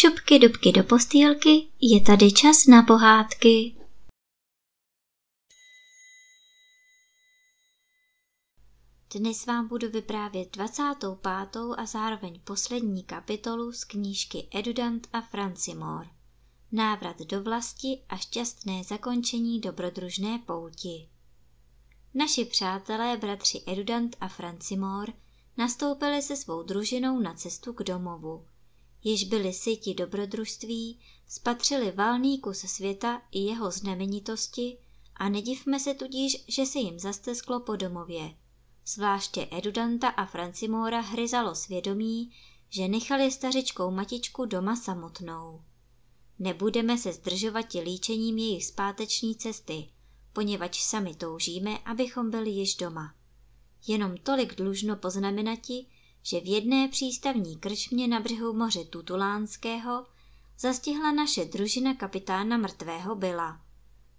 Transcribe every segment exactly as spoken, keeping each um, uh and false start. šupky dubky do postýlky, je tady čas na pohádky. Dnes vám budu vyprávět dvacátou pátou a zároveň poslední kapitolu z knížky Edudant a Francimor. Návrat do vlasti a šťastné zakončení dobrodružné pouti. Naši přátelé, bratři Edudant a Francimor, nastoupili se svou družinou na cestu k domovu. Jež byli siti dobrodružství, spatřili valný kus světa i jeho znamenitosti a nedivme se tudíž, že se jim zastesklo po domově. Zvláště Edudanta a Francimora hryzalo svědomí, že nechali stařičkou matičku doma samotnou. Nebudeme se zdržovati líčením jejich zpáteční cesty, poněvadž sami toužíme, abychom byli již doma. Jenom tolik dlužno poznamenati, že v jedné přístavní krčmě na břehu moře Tutulánského zastihla naše družina kapitána mrtvého Billa.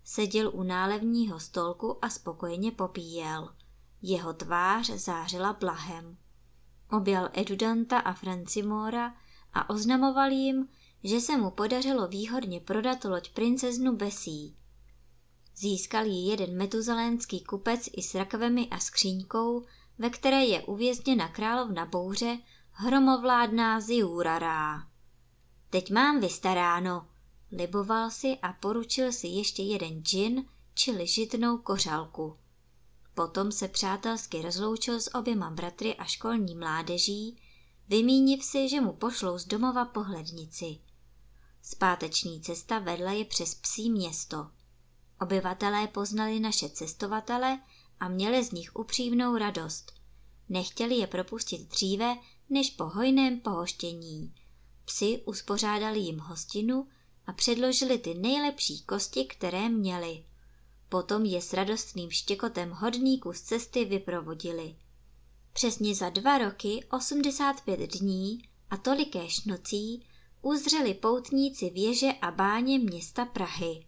Seděl u nálevního stolku a spokojeně popíjel. Jeho tvář zářila blahem. Objal Edudanta a Francimora a oznamoval jim, že se mu podařilo výhodně prodat loď princeznu Bessie. Získal ji jeden metuzalénský kupec i s rakvemi a skříňkou, ve které je uvězněna královna bouře, hromovládná Ziurará. Teď mám vystaráno, liboval si a poručil si ještě jeden džin, čili žitnou kořálku. Potom se přátelsky rozloučil s oběma bratry a školní mládeží, vymíniv si, že mu pošlou z domova pohlednici. Zpáteční cesta vedla je přes psí město. Obyvatelé poznali naše cestovatele a měli z nich upřímnou radost. Nechtěli je propustit dříve než po hojném pohoštění. Psi uspořádali jim hostinu a předložili ty nejlepší kosti, které měli. Potom je s radostným štěkotem hodníků z cesty vyprovodili. Přesně za dva roky, osmdesát pět dní a tolikéž nocí uzřeli poutníci věže a báně města Prahy.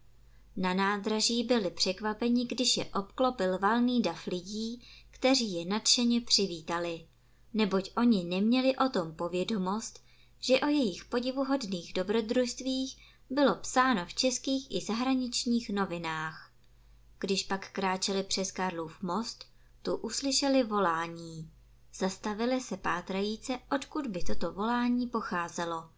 Na nádraží byli překvapeni, když je obklopil valný dav lidí, kteří je nadšeně přivítali, neboť oni neměli o tom povědomost, že o jejich podivuhodných dobrodružstvích bylo psáno v českých i zahraničních novinách. Když pak kráčeli přes Karlův most, tu uslyšeli volání. Zastavili se pátrajíce, odkud by toto volání pocházelo.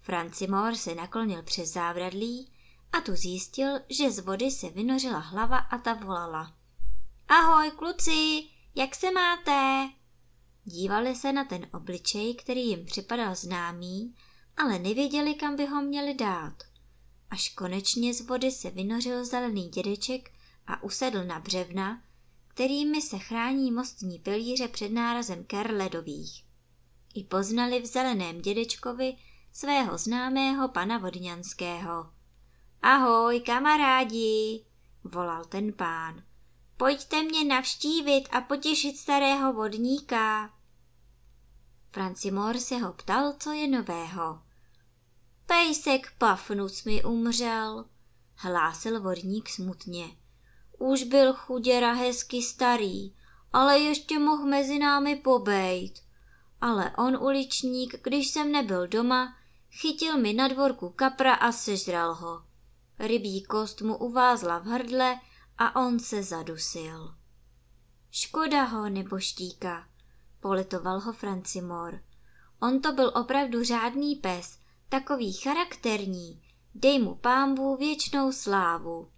Francimor se naklonil přes zábradlí a tu zjistil, že z vody se vynořila hlava a ta volala. Ahoj, kluci, jak se máte? Dívali se na ten obličej, který jim připadal známý, ale nevěděli, kam by ho měli dát. Až konečně z vody se vynořil zelený dědeček a usedl na břevna, kterými se chrání mostní pilíře před nárazem ker ledových. I poznali v zeleném dědečkovi svého známého pana Vodňanského. Ahoj, kamarádi, volal ten pán. Pojďte mě navštívit a potěšit starého vodníka. Francimor se ho ptal, co je nového. Pejsek Pafnuc mi umřel, hlásil vodník smutně. Už byl chuděra hezky starý, ale ještě mohl mezi námi pobejt. Ale on uličník, když jsem nebyl doma, chytil mi na dvorku kapra a sežral ho. Rybí kost mu uvázla v hrdle a on se zadusil. Škoda ho, neboštíka, politoval ho Francimor. On to byl opravdu řádný pes, takový charakterní, dej mu pánbů věčnou slávu.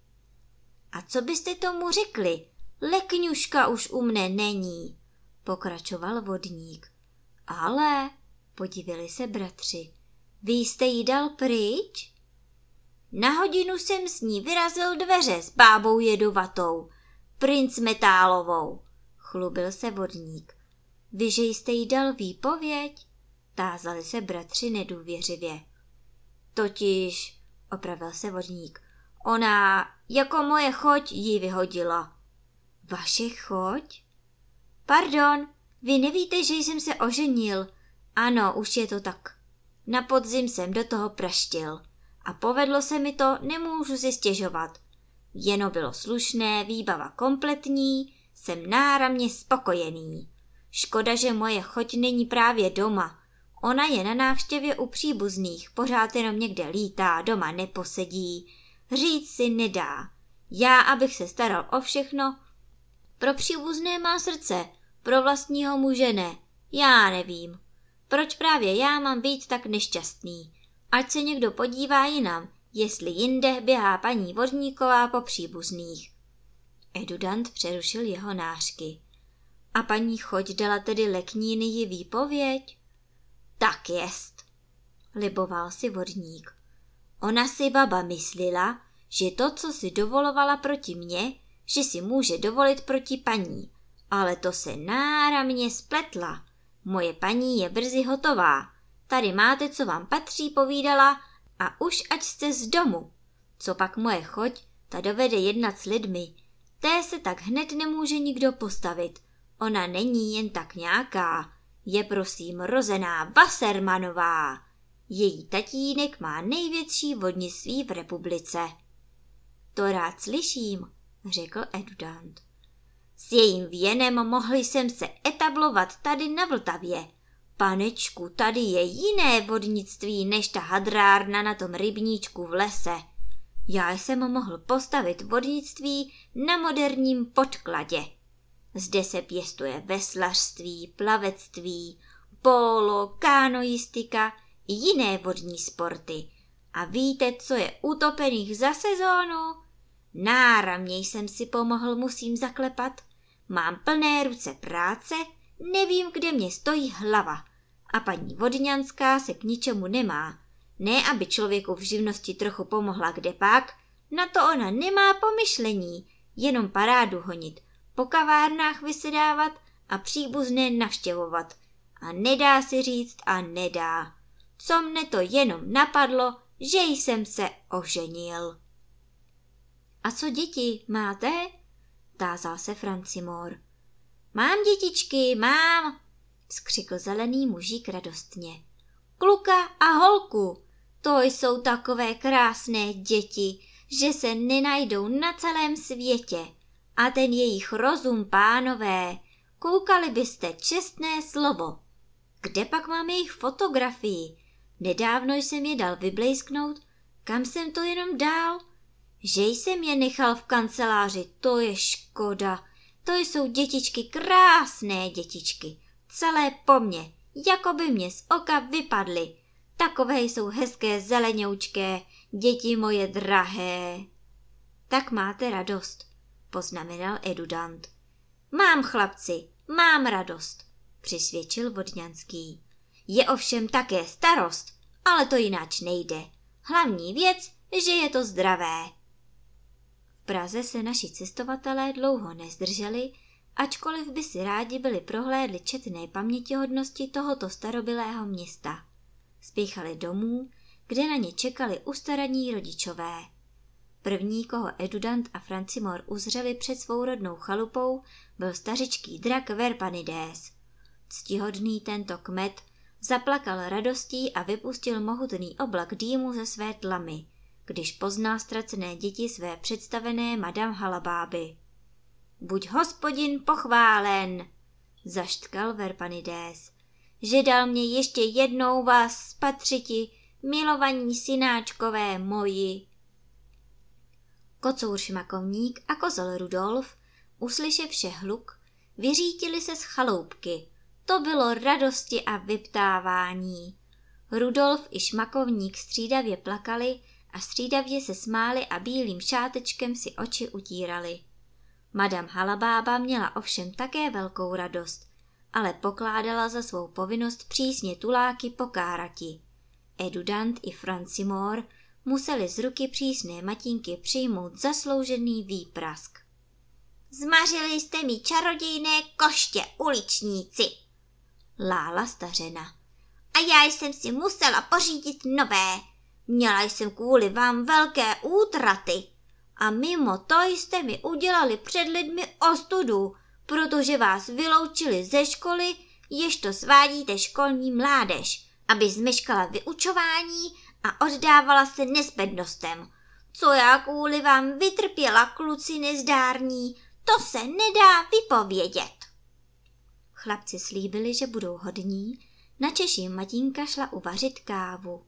A co byste tomu řekli? Lekňuška už u mne není, pokračoval vodník. Ale, podivili se bratři, vy jste jí dal pryč? Na hodinu jsem s ní vyrazil dveře s bábou jedovatou, princ Metálovou, chlubil se vodník. Vy, že jste jí dal výpověď? Tázali se bratři nedůvěřivě. Totiž, opravil se vodník, ona jako moje choť ji vyhodila. Vaše choť? Pardon, vy nevíte, že jsem se oženil. Ano, už je to tak. Na podzim jsem do toho praštil. A povedlo se mi to, nemůžu si stěžovat. Jeno bylo slušné, výbava kompletní, jsem náramně spokojený. Škoda, že moje choť není právě doma. Ona je na návštěvě u příbuzných, pořád jenom někde lítá, doma neposedí. Říct si nedá. Já, abych se staral o všechno. Pro příbuzné má srdce, pro vlastního muže ne. Já nevím. Proč právě já mám být tak nešťastný? Ať se někdo podívá jinam, jestli jinde běhá paní Vodníková po příbuzných. Edudant přerušil jeho nářky. A paní Choď dala tedy Lekníny ji výpověď? Tak jest, liboval si Vodník. Ona si baba myslela, že to, co si dovolovala proti mně, že si může dovolit proti paní, ale to se náramně spletla. Moje paní je brzy hotová. Tady máte, co vám patří, povídala, a už ať jste z domu. Co pak moje Choť, ta dovede jednat s lidmi. Té se tak hned nemůže nikdo postavit. Ona není jen tak nějaká. Je prosím rozená Wassermanová. Její tatínek má největší vodnictví v republice. To rád slyším, řekl Edudant. S jejím věnem mohli jsem se etablovat tady na Vltavě. Panečku, tady je jiné vodnictví než ta hadrárna na tom rybníčku v lese. Já jsem mohl postavit vodnictví na moderním podkladě. Zde se pěstuje veslařství, plavectví, pólo, kanoistika, jiné vodní sporty. A víte, co je utopených za sezónu? Náramně jsem si pomohl, musím zaklepat. Mám plné ruce práce, nevím, kde mě stojí hlava. A paní Vodňanská se k ničemu nemá. Ne, aby člověku v živnosti trochu pomohla kdepak, na to ona nemá pomyšlení, jenom parádu honit, po kavárnách vysedávat a příbuzné navštěvovat. A nedá si říct a nedá. Co mne to jenom napadlo, že jsem se oženil. A co děti, máte? Tázal se Francimor. Mám dětičky, mám, skřikl zelený mužík radostně. Kluka a holku, to jsou takové krásné děti, že se nenajdou na celém světě. A ten jejich rozum, pánové, koukali byste, čestné slovo. Kde pak mám jejich fotografii? Nedávno jsem je dal vyblejsknout, kam jsem to jenom dál? Že jsem je nechal v kanceláři, to je škoda. To jsou dětičky, krásné dětičky, celé po mně, jako by mě z oka vypadly. Takové jsou hezké zeleňoučké, děti moje drahé. Tak máte radost, poznamenal Edudant. Mám, chlapci, mám radost, přisvědčil Vodňanský. Je ovšem také starost, ale to jináč nejde. Hlavní věc, že je to zdravé. V Praze se naši cestovatelé dlouho nezdrželi, ačkoliv by si rádi byli prohlédli četné pamětihodnosti tohoto starobylého města. Spěchali domů, kde na ně čekali ustaraní rodičové. První, koho Edudant a Francimor uzřeli před svou rodnou chalupou, byl stařičký drak Verpanides. Ctihodný tento kmet zaplakal radostí a vypustil mohutný oblak dýmu ze své tlamy, když poznal ztracené děti své představené Madame Halabáby. Buď hospodin pochválen, zaštkal Verpanides, že dal mě ještě jednou vás spatřiti, milovaní synáčkové moji. Kocour Šmakovník a kozel Rudolf, uslyševše hluk, vyřítili se z chaloupky. To bylo radosti a vyptávání. Rudolf i Šmakovník střídavě plakali a střídavě se smáli a bílým šátečkem si oči utírali. Madame Halabába měla ovšem také velkou radost, ale pokládala za svou povinnost přísně tuláky pokárati. Edudant i Francimor museli z ruky přísné matínky přijmout zasloužený výprask. Zmařili jste mi čarodějné koště, uličníci, lála stařena. A já jsem si musela pořídit nové. Měla jsem kvůli vám velké útraty. A mimo to jste mi udělali před lidmi ostudu, protože vás vyloučili ze školy, ježto svádíte školní mládež, aby zmeškala vyučování a oddávala se nezbednostem. Co já kvůli vám vytrpěla, kluci nezdární, to se nedá vypovědět. Chlapci slíbili, že budou hodní, Načež jim matinka šla uvařit kávu.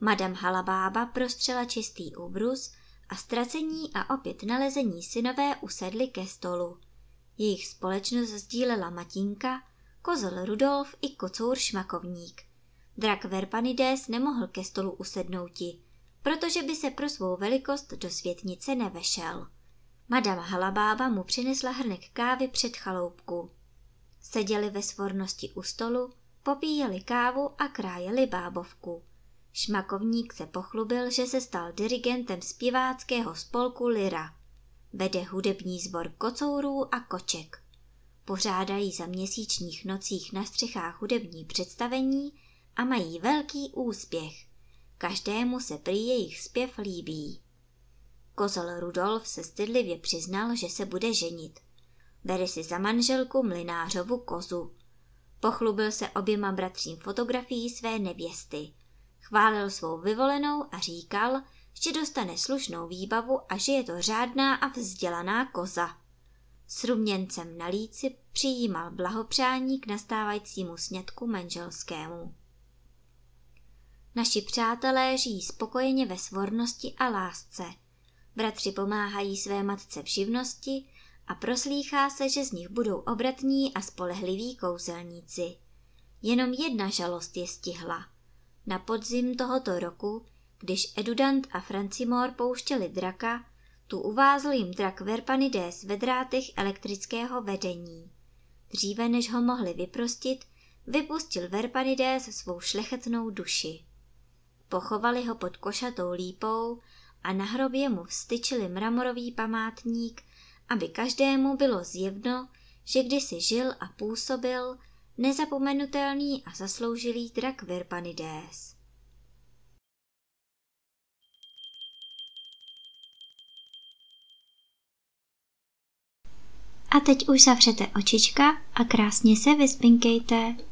Madame Halabába prostřela čistý ubrus a ztracení a opět nalezení synové usedli ke stolu. Jejich společnost sdílela matinka, kozel Rudolf i kocour Šmakovník. Drak Verpanides nemohl ke stolu usednouti, protože by se pro svou velikost do světnice nevešel. Madame Halabába mu přinesla hrnek kávy před chaloupku. Seděli ve svornosti u stolu, popíjeli kávu a krájeli bábovku. Šmakovník se pochlubil, že se stal dirigentem zpěváckého spolku Lyra. Vede hudební sbor kocourů a koček. Pořádají za měsíčních nocích na střechách hudební představení a mají velký úspěch. Každému se prý jejich zpěv líbí. Kozel Rudolf se stydlivě přiznal, že se bude ženit. Bere si za manželku mlynářovu kozu. Pochlubil se oběma bratřím fotografií své nevěsty. Chválil svou vyvolenou a říkal, že dostane slušnou výbavu a že je to řádná a vzdělaná koza. S ruměncem na líci přijímal blahopřání k nastávajícímu sňatku manželskému. Naši přátelé žijí spokojeně ve svornosti a lásce. Bratři pomáhají své matce v živnosti a proslýchá se, že z nich budou obratní a spolehliví kouzelníci. Jenom jedna žalost je stihla. Na podzim tohoto roku, když Edudant a Francimor pouštěli draka, tu uvázl jim drak Verpanides ve drátech elektrického vedení. Dříve, než ho mohli vyprostit, vypustil Verpanides svou šlechetnou duši. Pochovali ho pod košatou lípou a na hrobě mu vstyčili mramorový památník, aby každému bylo zjevno, že kdysi žil a působil nezapomenutelný a zasloužilý drak Verpanides. A teď už zavřete očička a krásně se vyspinkejte.